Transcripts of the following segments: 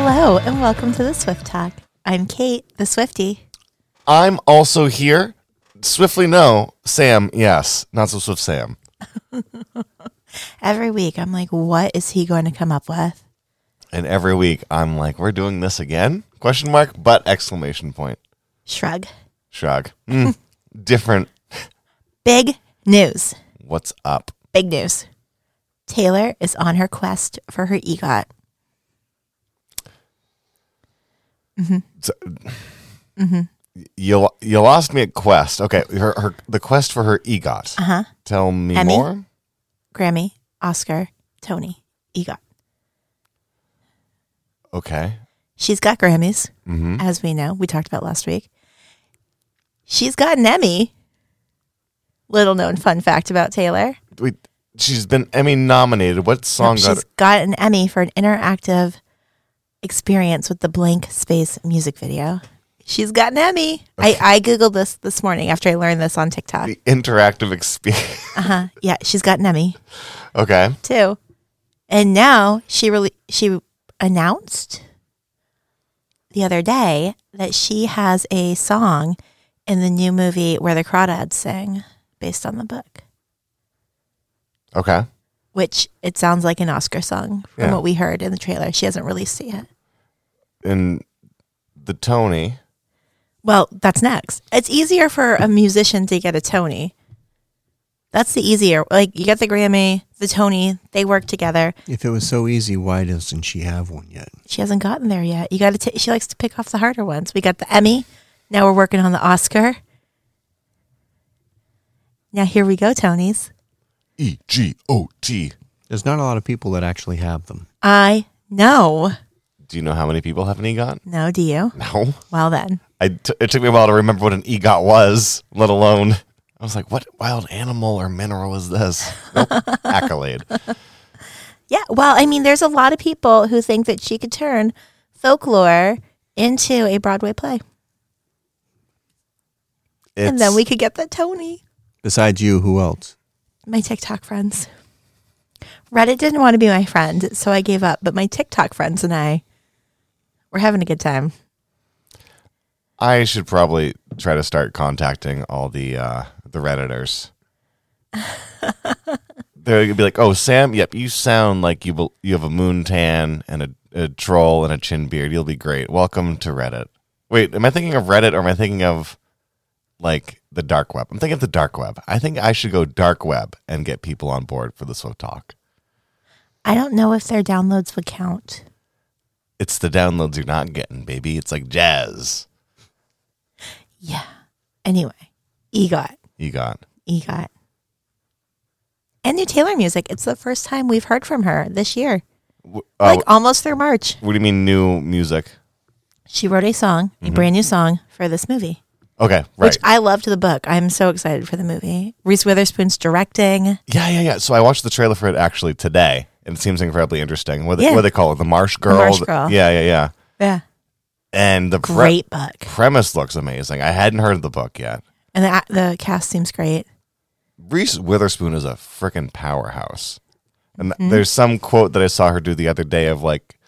Hello, and welcome to the Swift Talk. I'm Kate, the Swiftie. I'm also here. Swiftly, no. Sam, yes. Not so Swift Sam. Every week, I'm like, what is he going to come up with? And every week, I'm like, we're doing this again? Question mark, but exclamation point. Shrug. Shrug. Different. Big news. What's up? Big news. Taylor is on her quest for her EGOT. Mm-hmm. So, mm-hmm. You lost me at quest. Okay, the quest for her EGOT. Uh-huh. Tell me Emmy, more. Grammy, Oscar, Tony, EGOT. Okay. She's got Grammys, as we know. We talked about last week. She's got an Emmy. Little known fun fact about Taylor. Wait, she's been Emmy nominated. What song got her? She's got an Emmy for an interactive experience with the Blank Space music video. She's got an Emmy. Okay. I Googled this morning after I learned this on TikTok. The interactive experience. Yeah, she's got an Emmy. Okay. Too. And now she announced the other day that she has a song in the new movie Where the Crawdads Sing, based on the book. Okay. Which it sounds like an Oscar song from what we heard in the trailer. She hasn't released it yet. And the Tony. Well, that's next. It's easier for a musician to get a Tony. That's the easier. Like, you get the Grammy, the Tony, they work together. If it was so easy, why doesn't she have one yet? She hasn't gotten there yet. You got to. She likes to pick off the harder ones. We got the Emmy. Now we're working on the Oscar. Now here we go, Tonys. EGOT. There's not a lot of people that actually have them. I know. Do you know how many people have an EGOT? No, do you? No. Well, then. It took me a while to remember what an EGOT was, let alone. I was like, what wild animal or mineral is this? Nope. Accolade. Yeah, well, I mean, there's a lot of people who think that she could turn folklore into a Broadway play. And then we could get the Tony. Besides you, who else? My TikTok friends. Reddit didn't want to be my friend, so I gave up. But my TikTok friends and I were having a good time. I should probably try to start contacting all the Redditors. They're going to be like, oh, Sam, yep, you sound like you have a moon tan and a troll and a chin beard. You'll be great. Welcome to Reddit. Wait, am I thinking of Reddit or am I thinking of like the dark web? I'm thinking of the dark web. I think I should go dark web and get people on board for the Swift Talk. I don't know if their downloads would count. It's the downloads you're not getting, baby. It's like jazz. Yeah. Anyway, EGOT. And new Taylor music. It's the first time we've heard from her this year. Almost through March. What do you mean new music? She wrote a song, a brand new song for this movie. Okay, right. Which I loved the book. I'm so excited for the movie. Reese Witherspoon's directing. Yeah. So I watched the trailer for it actually today, and it seems incredibly interesting. What do they call it? The Marsh Girl? The Marsh Girl. Yeah. Yeah. And the great book. Premise looks amazing. I hadn't heard of the book yet. And the cast seems great. Reese Witherspoon is a freaking powerhouse. And there's some quote that I saw her do the other day of like,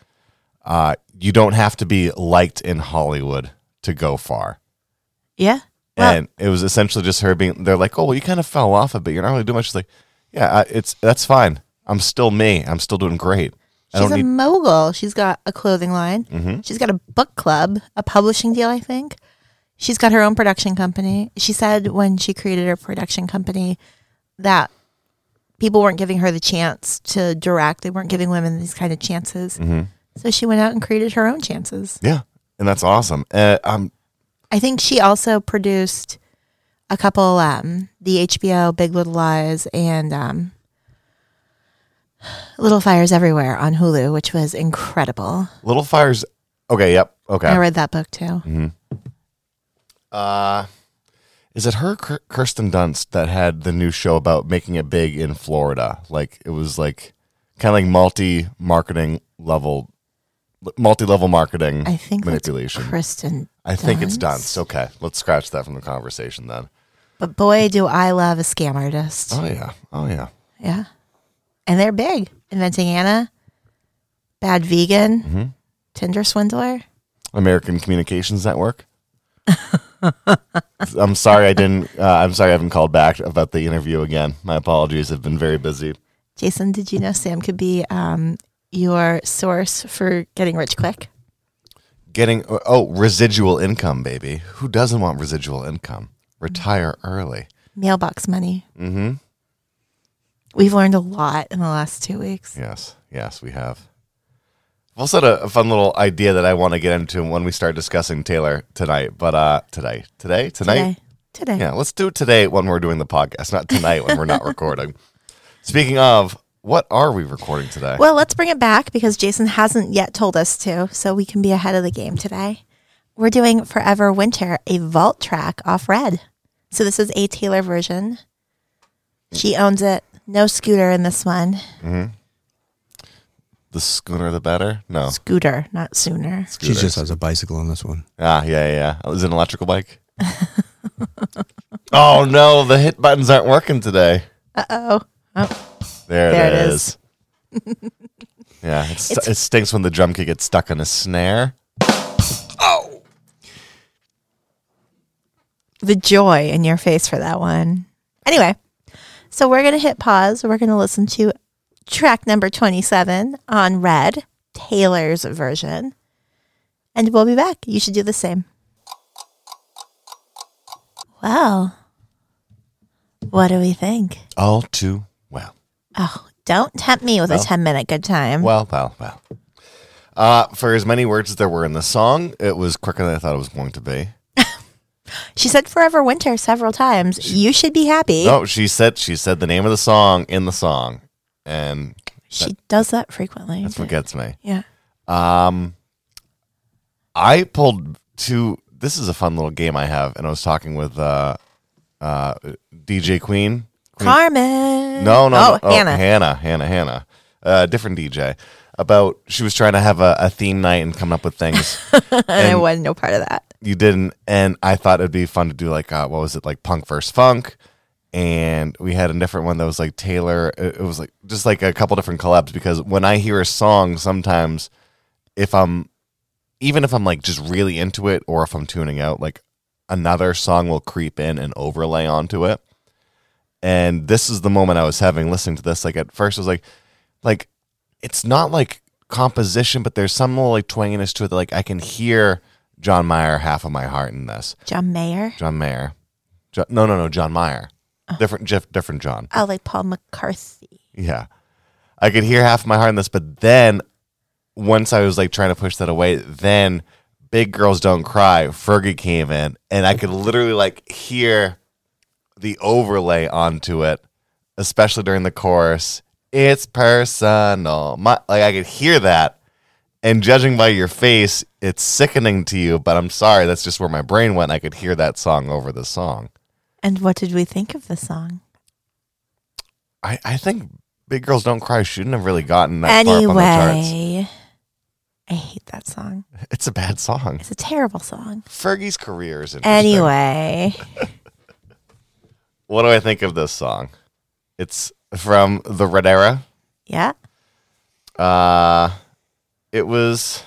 you don't have to be liked in Hollywood to go far. Yeah. Well, and it was essentially just her being, they're like, oh, well, you kind of fell off a bit. You're not really doing much. She's like, yeah, that's fine. I'm still me. I'm still doing great. She's a mogul. She's got a clothing line. Mm-hmm. She's got a book club, a publishing deal, I think. She's got her own production company. She said when she created her production company that people weren't giving her the chance to direct. They weren't giving women these kind of chances. Mm-hmm. So she went out and created her own chances. Yeah. And that's awesome. I think she also produced a couple, the HBO Big Little Lies and Little Fires Everywhere on Hulu, which was incredible. Little Fires. Okay. Yep. Okay. I read that book too. Mm-hmm. Is it her, Kirsten Dunst, that had the new show about making it big in Florida? Like it was like kind of like multi-level marketing I think manipulation. Kristen Dunst. I think it's Dunst. Okay, let's scratch that from the conversation then. But boy, do I love a scam artist. Oh yeah. Yeah, and they're big. Inventing Anna, Bad Vegan, Tinder swindler? American Communications Network. I'm sorry I didn't. I'm sorry I haven't called back about the interview again. My apologies. I've been very busy. Jason, did you know Sam could be your source for getting rich quick? Residual income, baby. Who doesn't want residual income? Retire early. Mailbox money. Mm-hmm. We've learned a lot in the last 2 weeks. Yes, we have. I've also had a fun little idea that I want to get into when we start discussing Taylor tonight. But today. Yeah, let's do it today when we're doing the podcast, not tonight when we're not recording. Speaking of, what are we recording today? Well, let's bring it back because Jason hasn't yet told us to, so we can be ahead of the game today. We're doing Forever Winter, a vault track off Red. So this is a Taylor version. She owns it. No Scooter in this one. Mm-hmm. The sooner the better? No. Scooter, not sooner. Scooter. She just has a bicycle on this one. Ah, yeah. Is it an electrical bike? Oh, no. The hit buttons aren't working today. Uh-oh. Oh. There it is. Yeah. It stinks when the drum kit gets stuck in a snare. Oh! The joy in your face for that one. Anyway, so we're going to hit pause. We're going to listen to track number 27 on Red, Taylor's version. And we'll be back. You should do the same. Well, what do we think? All too well. Oh, don't tempt me with a 10-minute good time. Well. For as many words as there were in the song, it was quicker than I thought it was going to be. She said Forever Winter several times. You should be happy. No, she said the name of the song in the song. And she does that frequently. That's what gets me. Yeah. I pulled two. This is a fun little game I have, and I was talking with DJ Queen Carmen. No, Hannah, different DJ. About she was trying to have a theme night and coming up with things, and I wasn't no part of that. You didn't, and I thought it'd be fun to do like what was it, like punk versus funk. And we had a different one that was like Taylor. It was like just like a couple different collabs, because when I hear a song, sometimes if I'm like just really into it, or if I'm tuning out, like another song will creep in and overlay onto it. And this is the moment I was having listening to this. Like at first I was like it's not like composition, but there's some little like twanginess to it that like I can hear John Mayer, Half of My Heart in this. John Mayer. No, John Mayer. Different John. Oh, like Paul McCartney. Yeah. I could hear Half of My Heart in this, but then once I was like trying to push that away, then Big Girls Don't Cry, Fergie came in, and I could literally like hear the overlay onto it, especially during the chorus. It's personal. I could hear that, and judging by your face, it's sickening to you, but I'm sorry, that's just where my brain went. I could hear that song over the song. And what did we think of the song? I think Big Girls Don't Cry shouldn't have really gotten that far up on the charts. I hate that song. It's a bad song. It's a terrible song. Fergie's career is interesting. Anyway. What do I think of this song? It's from the Red era. Yeah. It was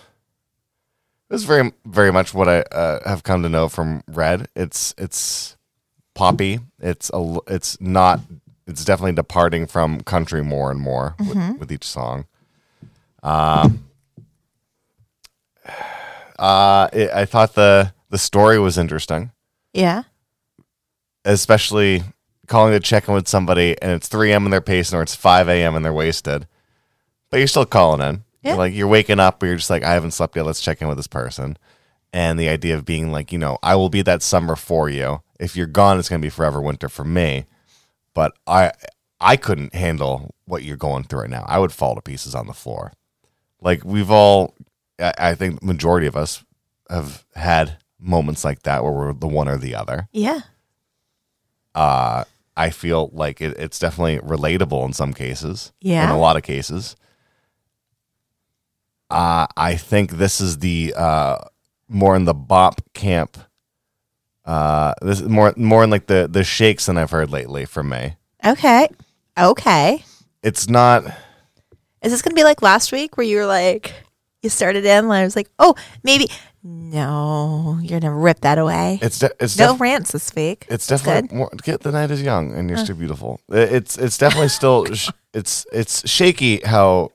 very, very much what I have come to know from Red. It's poppy. It's definitely departing from country more and more with each song. I thought the story was interesting. Yeah. Especially calling to check in with somebody, and it's 3 a.m. and they're pacing, or it's 5 a.m. and they're wasted, but you're still calling in. Yeah. You're waking up, but you're just like, I haven't slept yet. Let's check in with this person. And the idea of being like, I will be that summer for you. If you're gone, it's going to be forever winter for me. But I couldn't handle what you're going through right now. I would fall to pieces on the floor. Like we've all, I think the majority of us have had moments like that where we're the one or the other. Yeah. I feel like it's definitely relatable in some cases. Yeah. In a lot of cases. I think this is the more in the bop camp. This is more in like the shakes than I've heard lately from me. Okay. It's not. Is this gonna be like last week where you were like, you started in, and I was like, oh, maybe. No, you're going to rip that away. No rants this week. It's definitely more, the night is young and you're still beautiful. It's definitely still, it's shaky how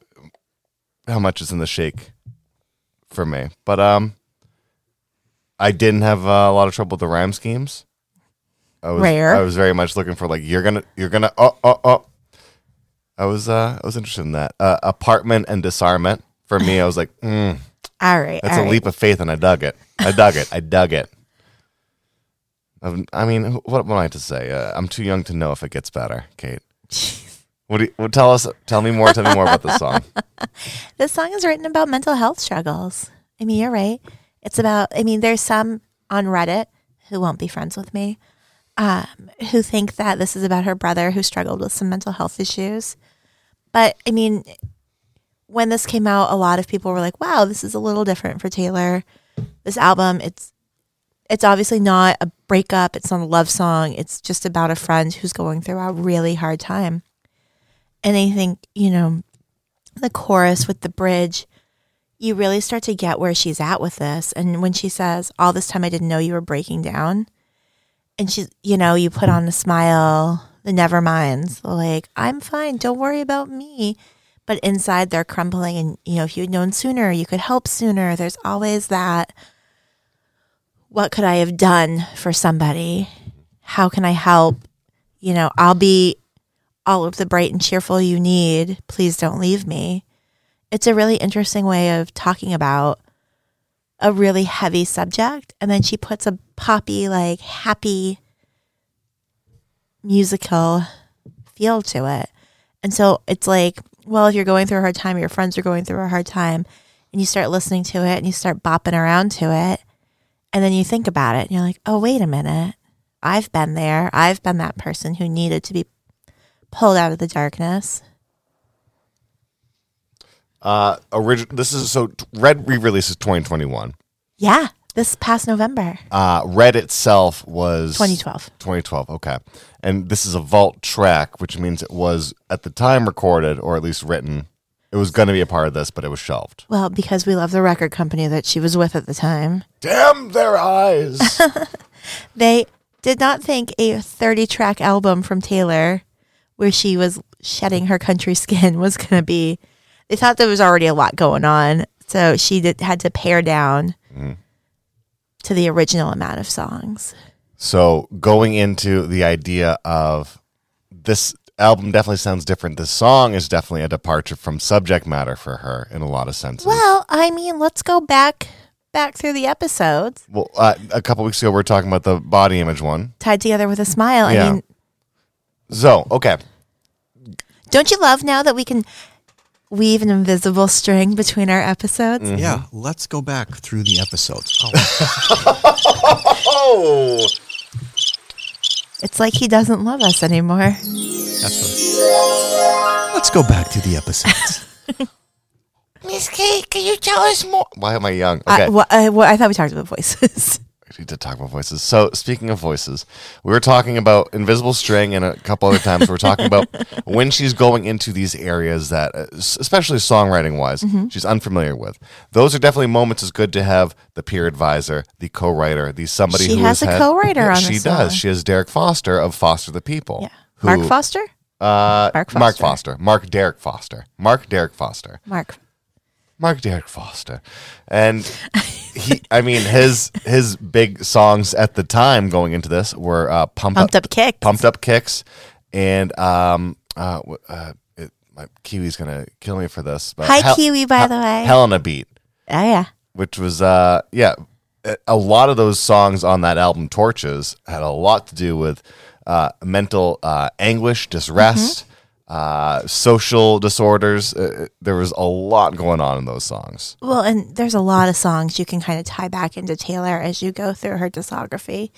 much is in the shake for me. But I didn't have a lot of trouble with the rhyme schemes. I was very much looking for like, you're gonna, oh. I was interested in that. Apartment and disarmament. For me, I was like, all right. That's a leap of faith, and I dug it. I dug it. I mean, what am I to say? I'm too young to know if it gets better, Kate. Jeez. Tell me more about this song. This song is written about mental health struggles. I mean, you're right. It's about, I mean, there's some on Reddit who won't be friends with me, who think that this is about her brother who struggled with some mental health issues. But, I mean, when this came out, a lot of people were like, wow, this is a little different for Taylor. This album, it's obviously not a breakup. It's not a love song. It's just about a friend who's going through a really hard time. And I think, you know, the chorus with the bridge, you really start to get where she's at with this. And when she says, all this time I didn't know you were breaking down. And she's, you know, you put on a smile, the never minds, like, I'm fine. Don't worry about me. But inside they're crumbling, and, you know, if you'd known sooner, you could help sooner. There's always that, what could I have done for somebody? How can I help? You know, I'll be all of the bright and cheerful you need. Please don't leave me. It's a really interesting way of talking about a really heavy subject. And then she puts a poppy, like, happy musical feel to it. And so it's like, well, if you're going through a hard time, your friends are going through a hard time, and you start listening to it and you start bopping around to it, and then you think about it and you're like, oh, wait a minute. I've been there. I've been that person who needed to be pulled out of the darkness. Red re-releases 2021. Yeah, this past November. Red itself was 2012. Okay. And this is a vault track, which means it was at the time recorded, or at least written. It was going to be a part of this, but it was shelved. Well, because we love the record company that she was with at the time. Damn their eyes. They did not think a 30-track album from Taylor, where she was shedding her country skin, was going to be. They thought there was already a lot going on, so she had to pare down to the original amount of songs. So going into the idea of this album definitely sounds different. This song is definitely a departure from subject matter for her in a lot of senses. Well, I mean, let's go back through the episodes. Well, a couple weeks ago, we were talking about the body image one. Tied together with a smile. Yeah. I mean, so, okay. Don't you love now that we can weave an invisible string between our episodes? Mm-hmm. Yeah, let's go back through the episodes. Oh. It's like he doesn't love us anymore. Let's go back to the episodes. Miss Kate, can you tell us more? Why am I young? Okay. I thought we talked about voices. We did talk about voices. So, speaking of voices, we were talking about Invisible String, and a couple other times we were talking about when she's going into these areas that, especially songwriting-wise, she's unfamiliar with. Those are definitely moments it's good to have the peer advisor, the co-writer, somebody who has a co-writer on this song. She does. She has Derek Foster of Foster the People. Yeah. Mark Foster? Mark Derek Foster. And he, I mean, his big songs at the time going into this were Pumped Up Kicks. And my Kiwi's going to kill me for this. But hi, Kiwi, by the way. Helena Beat. Oh, yeah. Which was, a lot of those songs on that album, Torches, had a lot to do with mental anguish, distress. Mm-hmm. Social disorders. There was a lot going on in those songs. Well, and there's a lot of songs you can kind of tie back into Taylor as you go through her discography,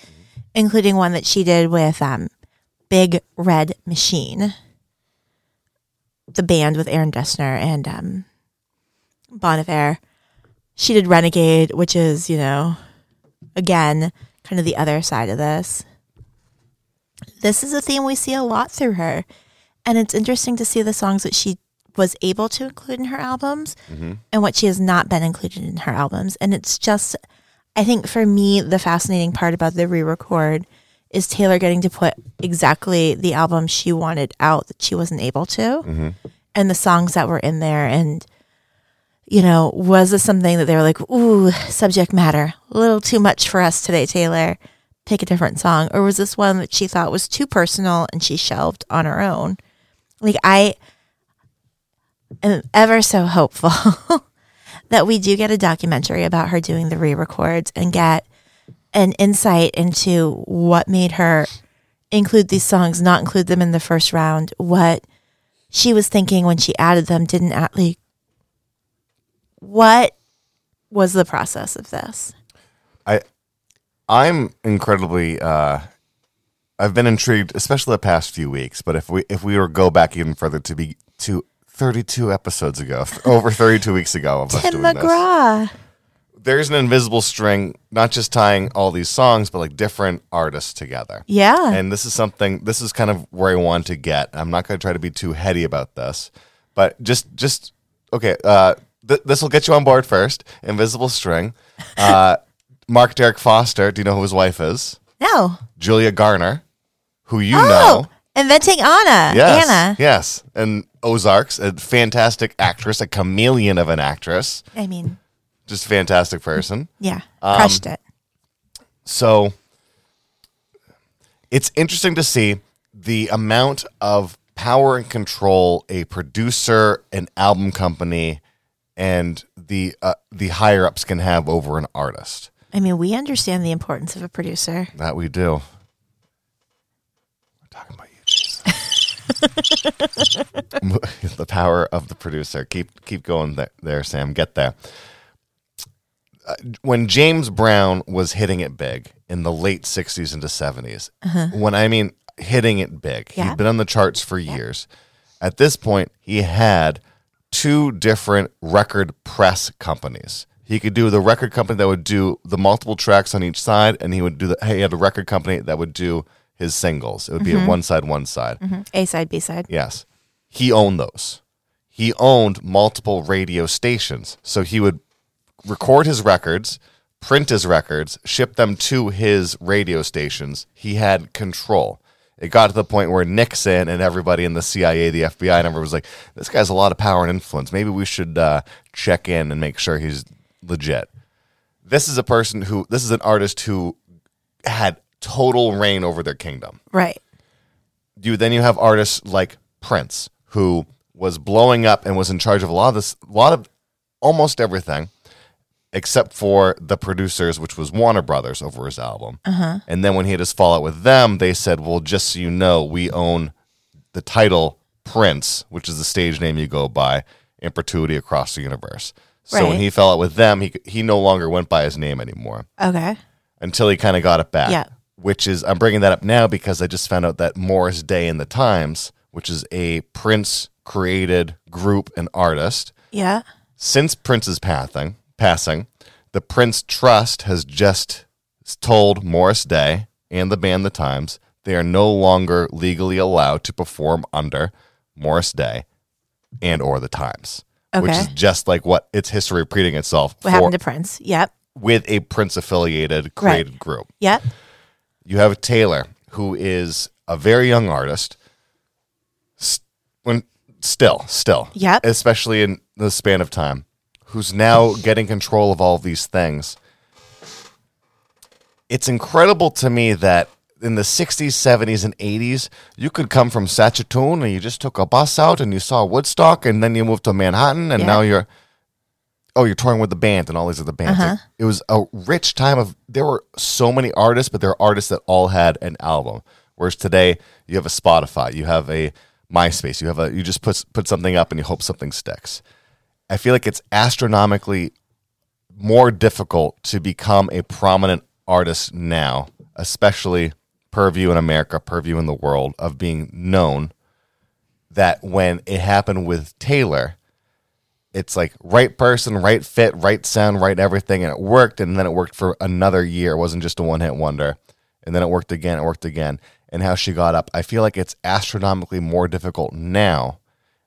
including one that she did with Big Red Machine, the band with Aaron Dessner and Bon Iver. She did Renegade, which is, you know, again, kind of the other side of this. This is a theme we see a lot through her. And it's interesting to see the songs that she was able to include in her albums mm-hmm. and what she has not been included in her albums. And it's just, I think for me, the fascinating part about the re-record is Taylor getting to put exactly the album she wanted out that she wasn't able to mm-hmm. and the songs that were in there. And, you know, was this something that they were like, ooh, subject matter, a little too much for us today, Taylor, pick a different song? Or was this one that she thought was too personal and she shelved on her own? Like, I am ever so hopeful that we do get a documentary about her doing the re-records and get an insight into what made her include these songs, not include them in the first round, what she was thinking when she added them, didn't add, like, what was the process of this? I'm incredibly, I've been intrigued, especially the past few weeks, but if we were to go back even further to 32 episodes ago, over 32 weeks ago of us doing this. Tim McGraw. There's an invisible string, not just tying all these songs, but like different artists together. Yeah. And this is kind of where I want to get. I'm not going to try to be too heady about this, but just okay, this will get you on board first. Invisible string. Mark Derek Foster, do you know who his wife is? No. Julia Garner, who you know. Inventing Anna. Yes. Anna. Yes. And Ozarks, a fantastic actress, a chameleon of an actress. I mean, just fantastic person. Yeah. Crushed it. So it's interesting to see the amount of power and control a producer, an album company, and the higher ups can have over an artist. I mean, we understand the importance of a producer. That we do. We're talking about you, Jesus. The power of the producer. Keep going there, Sam. Get there. When James Brown was hitting it big in the late 60s into 70s, uh-huh. when I mean hitting it big, yeah. he'd been on the charts for yeah. years. At this point, he had two different record press companies. He could do the record company that would do the multiple tracks on each side, and he had a record company that would do his singles. It would mm-hmm. be a one side. Mm-hmm. A side, B side. Yes. He owned those. He owned multiple radio stations. So he would record his records, print his records, ship them to his radio stations. He had control. It got to the point where Nixon and everybody in the CIA, the FBI, and everyone was like, this guy's a lot of power and influence. Maybe we should check in and make sure he's legit. This is an artist who had total reign over their kingdom. Right. Then you have artists like Prince, who was blowing up and was in charge of a lot of almost everything, except for the producers, which was Warner Brothers over his album. Uh-huh. And then when he had his fallout with them, they said, well, just so you know, we own the title Prince, which is the stage name you go by in perpetuity across the universe. Right. So when he fell out with them, he no longer went by his name anymore. Okay. Until he kind of got it back. Yeah. Which is, I'm bringing that up now because I just found out that Morris Day and the Times, which is a Prince-created group and artist. Yeah. Since Prince's passing, the Prince Trust has just told Morris Day and the band The Times they are no longer legally allowed to perform under Morris Day and or The Times, okay. which is just like what it's history repeating itself. What happened to Prince? Yep. With a Prince-affiliated created right. group. Yep. You have Taylor, who is a very young artist, still, yep. especially in the span of time. Who's now getting control of all of these things. It's incredible to me that in the 60s, 70s, and 80s, you could come from Saskatoon and you just took a bus out and you saw Woodstock and then you moved to Manhattan and yeah. now you're touring with the band and all these other bands. Uh-huh. It was a rich time of, there were so many artists, but there are artists that all had an album. Whereas today, you have a Spotify, you have a MySpace, you just put something up and you hope something sticks. I feel like it's astronomically more difficult to become a prominent artist now, especially purview in America, purview in the world of being known, that when it happened with Taylor, it's like right person, right fit, right sound, right everything. And it worked. And then it worked for another year. It wasn't just a one-hit wonder. And then it worked again. And how she got up. I feel like it's astronomically more difficult now.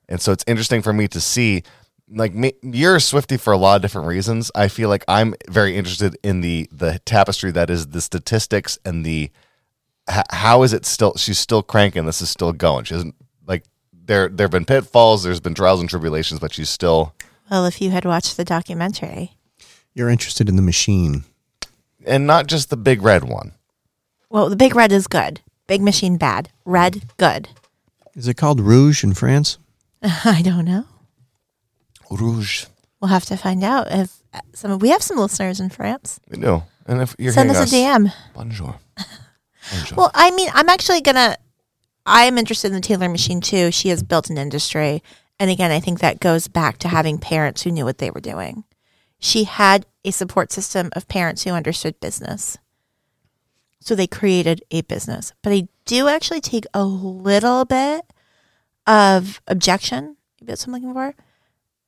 And so it's interesting for me to see, like, me, you're a Swiftie for a lot of different reasons. I feel like I'm very interested in the tapestry that is the statistics and the how is it still, she's still cranking, this is still going. She doesn't, like, there have been pitfalls, there's been trials and tribulations, but she's still... Well, if you had watched the documentary... You're interested in the machine. And not just the Big Red one. Well, the Big Red is good. Big Machine, bad. Red, good. Is it called Rouge in France? I don't know. Rouge. We'll have to find out if we have some listeners in France. We do. And if you're send us a DM. Bonjour. Bonjour. Well, I mean, I'm interested in the Taylor machine too. She has built an industry. And again, I think that goes back to having parents who knew what they were doing. She had a support system of parents who understood business. So they created a business. But I do actually take a little bit of objection. Maybe that's what I'm looking for.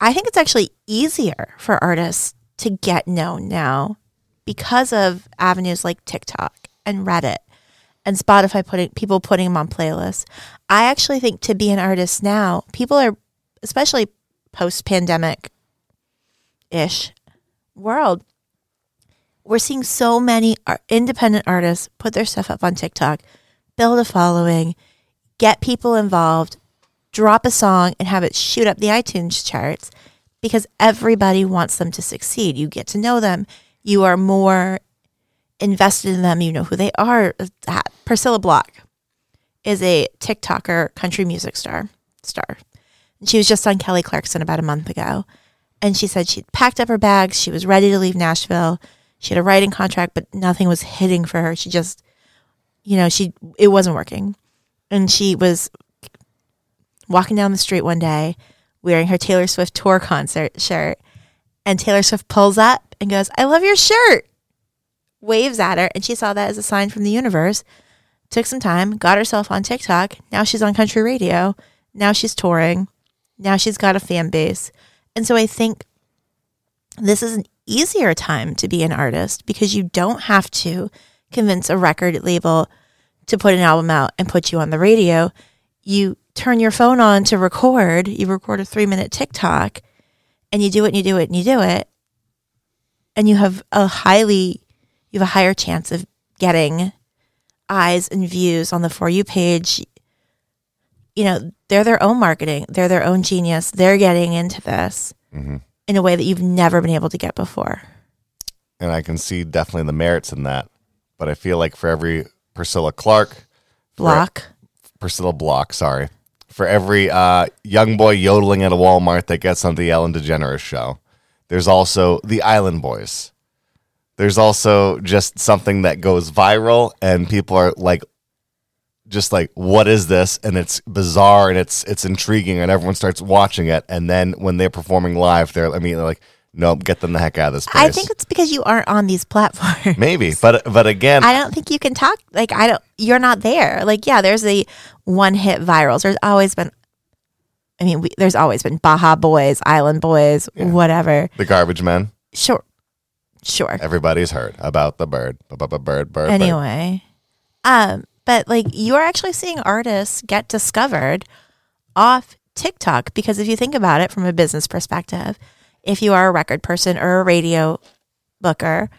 I think it's actually easier for artists to get known now because of avenues like TikTok and Reddit and Spotify putting them on playlists. I actually think to be an artist now, people are, especially post-pandemic-ish world, we're seeing so many independent artists put their stuff up on TikTok, build a following, get people involved, drop a song, and have it shoot up the iTunes charts because everybody wants them to succeed. You get to know them. You are more invested in them. You know who they are. Priscilla Block is a TikToker, country music star. And she was just on Kelly Clarkson about a month ago. And she said she'd packed up her bags. She was ready to leave Nashville. She had a writing contract, but nothing was hitting for her. She just, it wasn't working. And she was walking down the street one day wearing her Taylor Swift tour concert shirt. And Taylor Swift pulls up and goes, "I love your shirt." Waves at her. And she saw that as a sign from the universe. Took some time, got herself on TikTok. Now she's on country radio. Now she's touring. Now she's got a fan base. And so I think this is an easier time to be an artist because you don't have to convince a record label to put an album out and put you on the radio. You turn your phone on to record. You record a 3-minute TikTok and you do it and you do it and you do it. And you have a higher chance of getting eyes and views on the For You page. They're their own marketing. They're their own genius. They're getting into this. Mm-hmm. In a way that you've never been able to get before. And I can see definitely the merits in that. But I feel like for every Priscilla Block, for every young boy yodeling at a Walmart that gets on the Ellen DeGeneres show, there's also the Island Boys. There's also just something that goes viral and people are like, just like, what is this? And it's bizarre and it's intriguing and everyone starts watching it. And then when they're performing live, they're like, nope, get them the heck out of this place. I think it's because you aren't on these platforms. Maybe. But again, I don't think you can talk. Like, you're not there. Like, yeah, there's the one hit virals. There's always been, there's always been Baja Boys, Island Boys, yeah. Whatever. The Garbage Men. Sure. Everybody's heard about the bird. Anyway. But like you're actually seeing artists get discovered off TikTok because if you think about it from a business perspective, if you are a record person or a radio booker,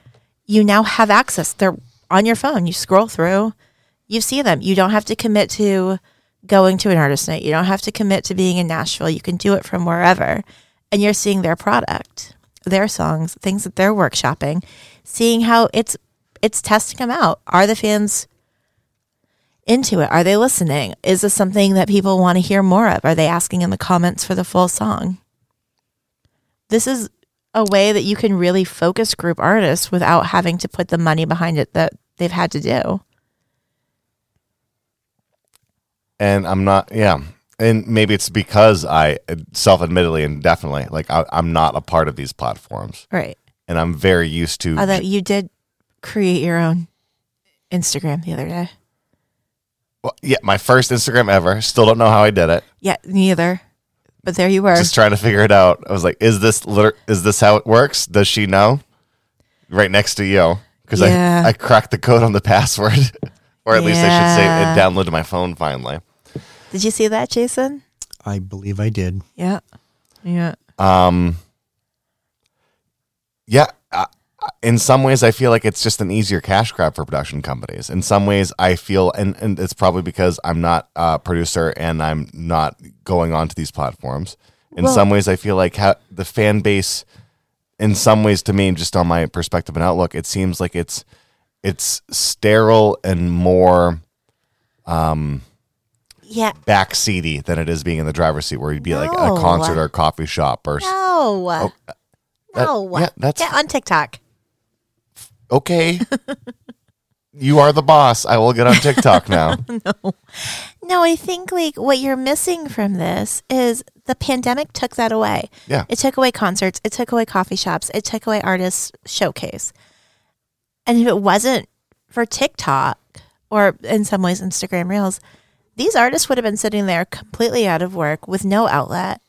you now have access. They're on your phone. You scroll through, you see them. You don't have to commit to going to an artist night. You don't have to commit to being in Nashville. You can do it from wherever. And you're seeing their product, their songs, things that they're workshopping, seeing how it's testing them out. Are the fans into it? Are they listening? Is this something that people want to hear more of? Are they asking in the comments for the full song? This is a way that you can really focus group artists without having to put the money behind it that they've had to do. And I'm not, yeah. And maybe it's because I self-admittedly and definitely, like I'm not a part of these platforms. Right. And I'm very used to. Although you did create your own Instagram the other day. Well, yeah, my first Instagram ever. Still don't know how I did it. Yeah, neither. But there you were. Just trying to figure it out. I was like, is this how it works? Does she know? Right next to you. Because yeah. I cracked the code on the password. Or at least I should say it downloaded to my phone finally. Did you see that, Jason? I believe I did. Yeah. Yeah. Yeah. In some ways, I feel like it's just an easier cash grab for production companies. In some ways, I feel, and it's probably because I'm not a producer and I'm not going onto these platforms. In some ways, I feel like the fan base, in some ways to me, just on my perspective and outlook, it seems like it's sterile and more backseaty than it is being in the driver's seat, where you'd be like at a concert or a coffee shop or Get on TikTok. Okay. You are the boss. I will get on TikTok now. No, I think like what you're missing from this is the pandemic took that away. Yeah. It took away concerts. It took away coffee shops. It took away artists' showcase. And if it wasn't for TikTok or in some ways Instagram Reels, these artists would have been sitting there completely out of work with no outlet.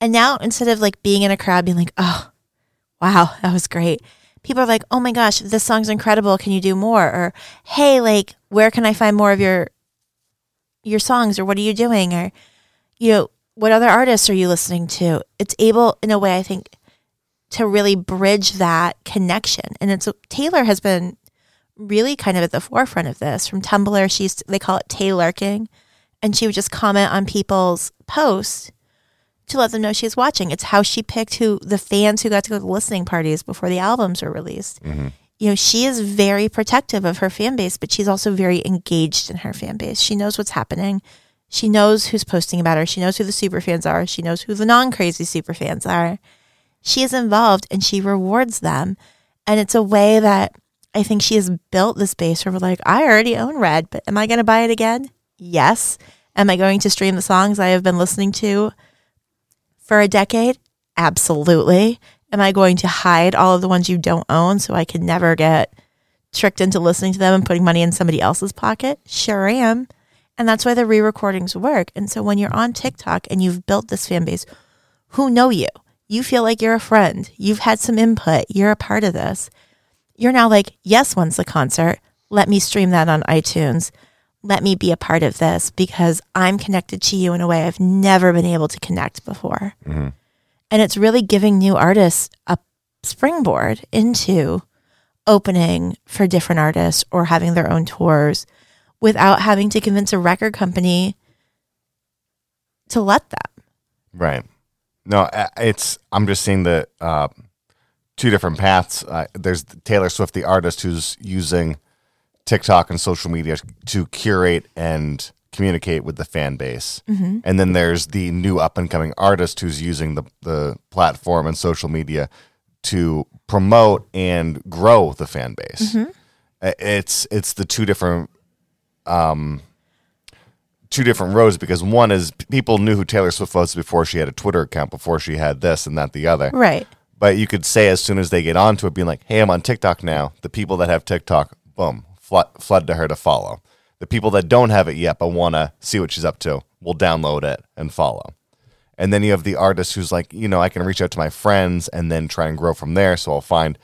And now instead of like being in a crowd being like, oh, wow, that was great. People are like, oh my gosh, this song's incredible. Can you do more? Or, hey, like, where can I find more of your songs? Or what are you doing? Or, you know, what other artists are you listening to? It's able, in a way, I think, to really bridge that connection. And it's Taylor has been really kind of at the forefront of this. From Tumblr, they call it Taylurking. And she would just comment on people's posts to let them know she's watching. It's how she picked the fans who got to go to listening parties before the albums were released. Mm-hmm. You know, she is very protective of her fan base, but she's also very engaged in her fan base. She knows what's happening. She knows who's posting about her. She knows who the super fans are. She knows who the non-crazy super fans are. She is involved and she rewards them. And it's a way that I think she has built this base where we're like, I already own Red, but am I going to buy it again? Yes. Am I going to stream the songs I have been listening to for a decade? Absolutely. Am I going to hide all of the ones you don't own so I can never get tricked into listening to them and putting money in somebody else's pocket? Sure am. And that's why the re-recordings work. And so when you're on TikTok and you've built this fan base, who know you? You feel like you're a friend. You've had some input. You're a part of this. You're now like, yes, once the concert, let me stream that on iTunes. Let me be a part of this because I'm connected to you in a way I've never been able to connect before. Mm-hmm. And it's really giving new artists a springboard into opening for different artists or having their own tours without having to convince a record company to let them. Right. No, I'm just seeing the two different paths. There's Taylor Swift, the artist, who's using TikTok and social media to curate and communicate with the fan base. Mm-hmm. And then there's the new up-and-coming artist who's using the platform and social media to promote and grow the fan base. Mm-hmm. It's the two different roads, because one is people knew who Taylor Swift was before she had a Twitter account, before she had this and that, the other. Right. But you could say as soon as they get onto it, being like, hey, I'm on TikTok now, the people that have TikTok, boom, flood to her to follow. The people that don't have it yet but want to see what she's up to will download it and follow. And then you have the artist who's like, you know, I can reach out to my friends and then try and grow from there. So I'll find,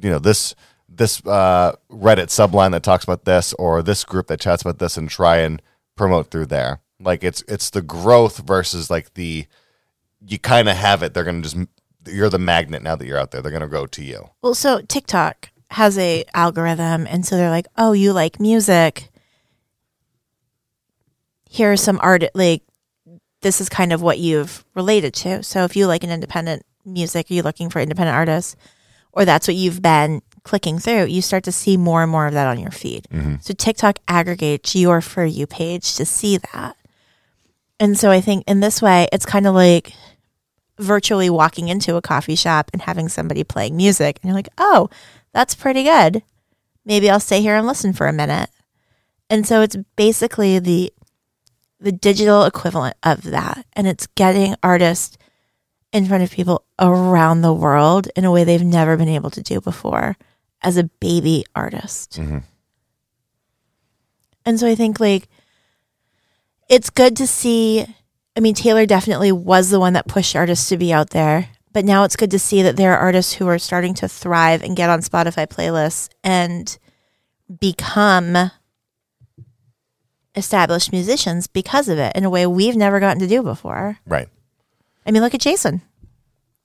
you know, this Reddit subline that talks about this or this group that chats about this and try and promote through there. Like it's the growth versus like you kind of have it. They're going to you're the magnet now that you're out there. They're going to go to you. Well, so TikTok has a algorithm, and so they're like, oh, you like music, here are some art, like this is kind of what you've related to. So if you like an independent music, are you looking for independent artists, or that's what you've been clicking through, you start to see more and more of that on your feed. Mm-hmm. So TikTok aggregates your For You page to see that. And so I think in this way it's kind of like virtually walking into a coffee shop and having somebody playing music, and you're like, oh, that's pretty good. Maybe I'll stay here and listen for a minute. And so it's basically the digital equivalent of that. And it's getting artists in front of people around the world in a way they've never been able to do before as a baby artist. Mm-hmm. And so I think like it's good to see. I mean, Taylor definitely was the one that pushed artists to be out there. But now it's good to see that there are artists who are starting to thrive and get on Spotify playlists and become established musicians because of it in a way we've never gotten to do before. Right. I mean, look at Jason.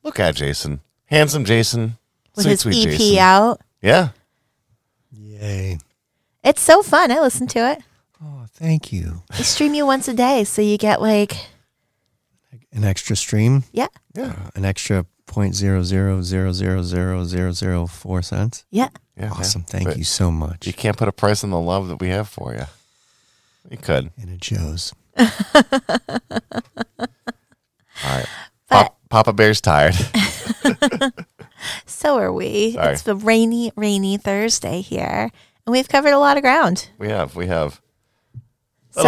Look at Jason. Handsome Jason. With sweet, his sweet EP Jason. Out. Yeah. Yay. It's so fun. I listen to it. Oh, thank you. They stream you once a day, so you get like... An extra stream? Yeah. Yeah. An extra 0.0000004 cents? Yeah. Yeah. Awesome. Yeah. Thank you so much. You can't put a price on the love that we have for you. You could. And it shows. All right. Papa Bear's tired. So are we. Sorry. It's a rainy, rainy Thursday here. And we've covered a lot of ground. We have. So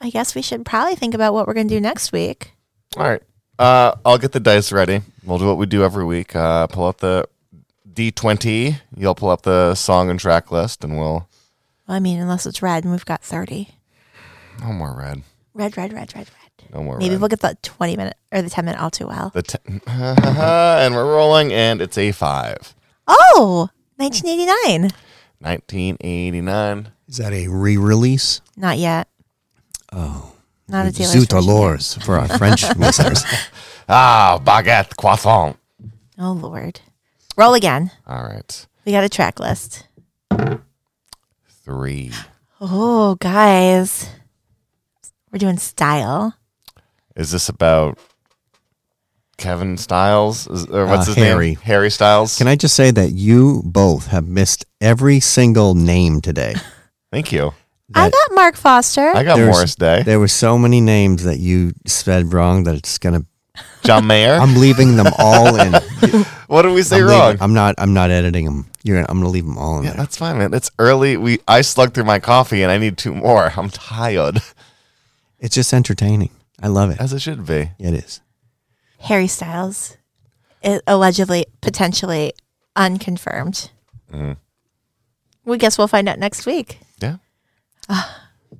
I guess we should probably think about what we're going to do next week. All right. I'll get the dice ready. We'll do what we do every week. Pull up the D20. You'll pull up the song and track list, and we'll... Well, I mean, unless it's Red, and we've got 30. No more Red. Red. No more Maybe Red. Maybe we'll get the 20-minute or the 10-minute All Too Well. And we're rolling, and it's a 5. Oh, 1989. 1989. Is that a re-release? Not yet. Oh. Not a Taylor Swift. Zut alors for our French listeners. Ah, baguette, croissant. Oh, Lord. Roll again. All right. We got a track list. 3. Oh, guys. We're doing Style. Is this about Kevin Styles? Or what's his name? Harry Styles. Can I just say that you both have missed every single name today? Thank you. I got Mark Foster. I got Morris Day. There were so many names that you said wrong that it's going to... John Mayer? I'm leaving them all in. What did we say wrong? I'm not editing them. I'm going to leave them all in there. That's fine, man. It's early. I slugged through my coffee and I need 2 more. I'm tired. It's just entertaining. I love it. As it should be. It is. Harry Styles. Allegedly, potentially unconfirmed. Mm-hmm. We guess we'll find out next week. Yeah.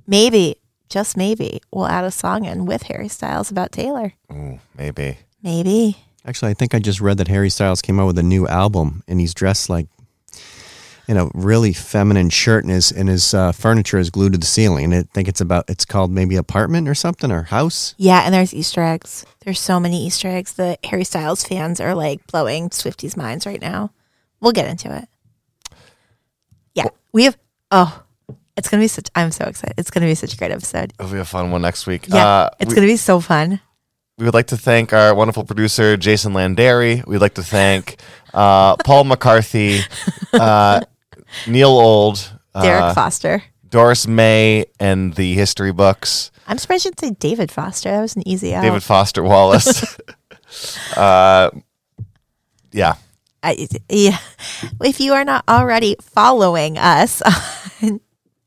Maybe, just maybe, we'll add a song in with Harry Styles about Taylor. Ooh, maybe. Maybe. Actually, I think I just read that Harry Styles came out with a new album, and he's dressed like in a really feminine shirt, and his furniture is glued to the ceiling. And I think it's called maybe apartment or something, or house. Yeah, and there's Easter eggs. There's so many Easter eggs. The Harry Styles fans are like blowing Swifties' minds right now. We'll get into it. Yeah, we have... Oh. It's going to be such... I'm so excited. It's going to be such a great episode. It'll be a fun one next week. Yeah, it's going to be so fun. We would like to thank our wonderful producer, Jason Landary. We'd like to thank Paul McCarthy, Neil Old, Derek Foster, Doris May, and the history books. I'm surprised you'd say David Foster. That was an easy out. David Foster Wallace. Yeah. Yeah. If you are not already following us on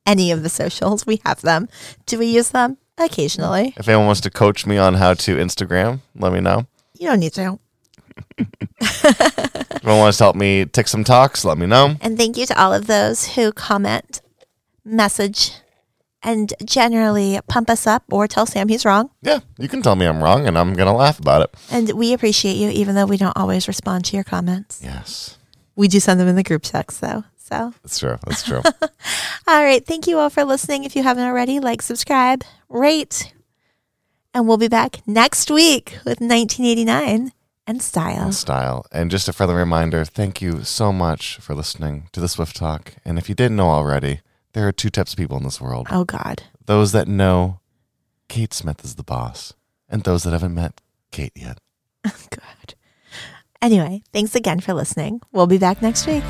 any of the socials, we have them. Do we use them? Occasionally. If anyone wants to coach me on how to Instagram, let me know. You don't need to. If anyone wants to help me tick some talks, let me know. And thank you to all of those who comment, message, and generally pump us up or tell Sam he's wrong. Yeah, you can tell me I'm wrong and I'm going to laugh about it. And we appreciate you, even though we don't always respond to your comments. Yes. We do send them in the group text, though. So. That's true. All right. Thank you all for listening. If you haven't already, like, subscribe, rate. And we'll be back next week with 1989 and Style. And Style. And just a friendly reminder, thank you so much for listening to The Swift Talk. And if you didn't know already, there are 2 types of people in this world. Oh, God. Those that know Kate Smith is the boss. And those that haven't met Kate yet. Oh, God. Anyway, thanks again for listening. We'll be back next week.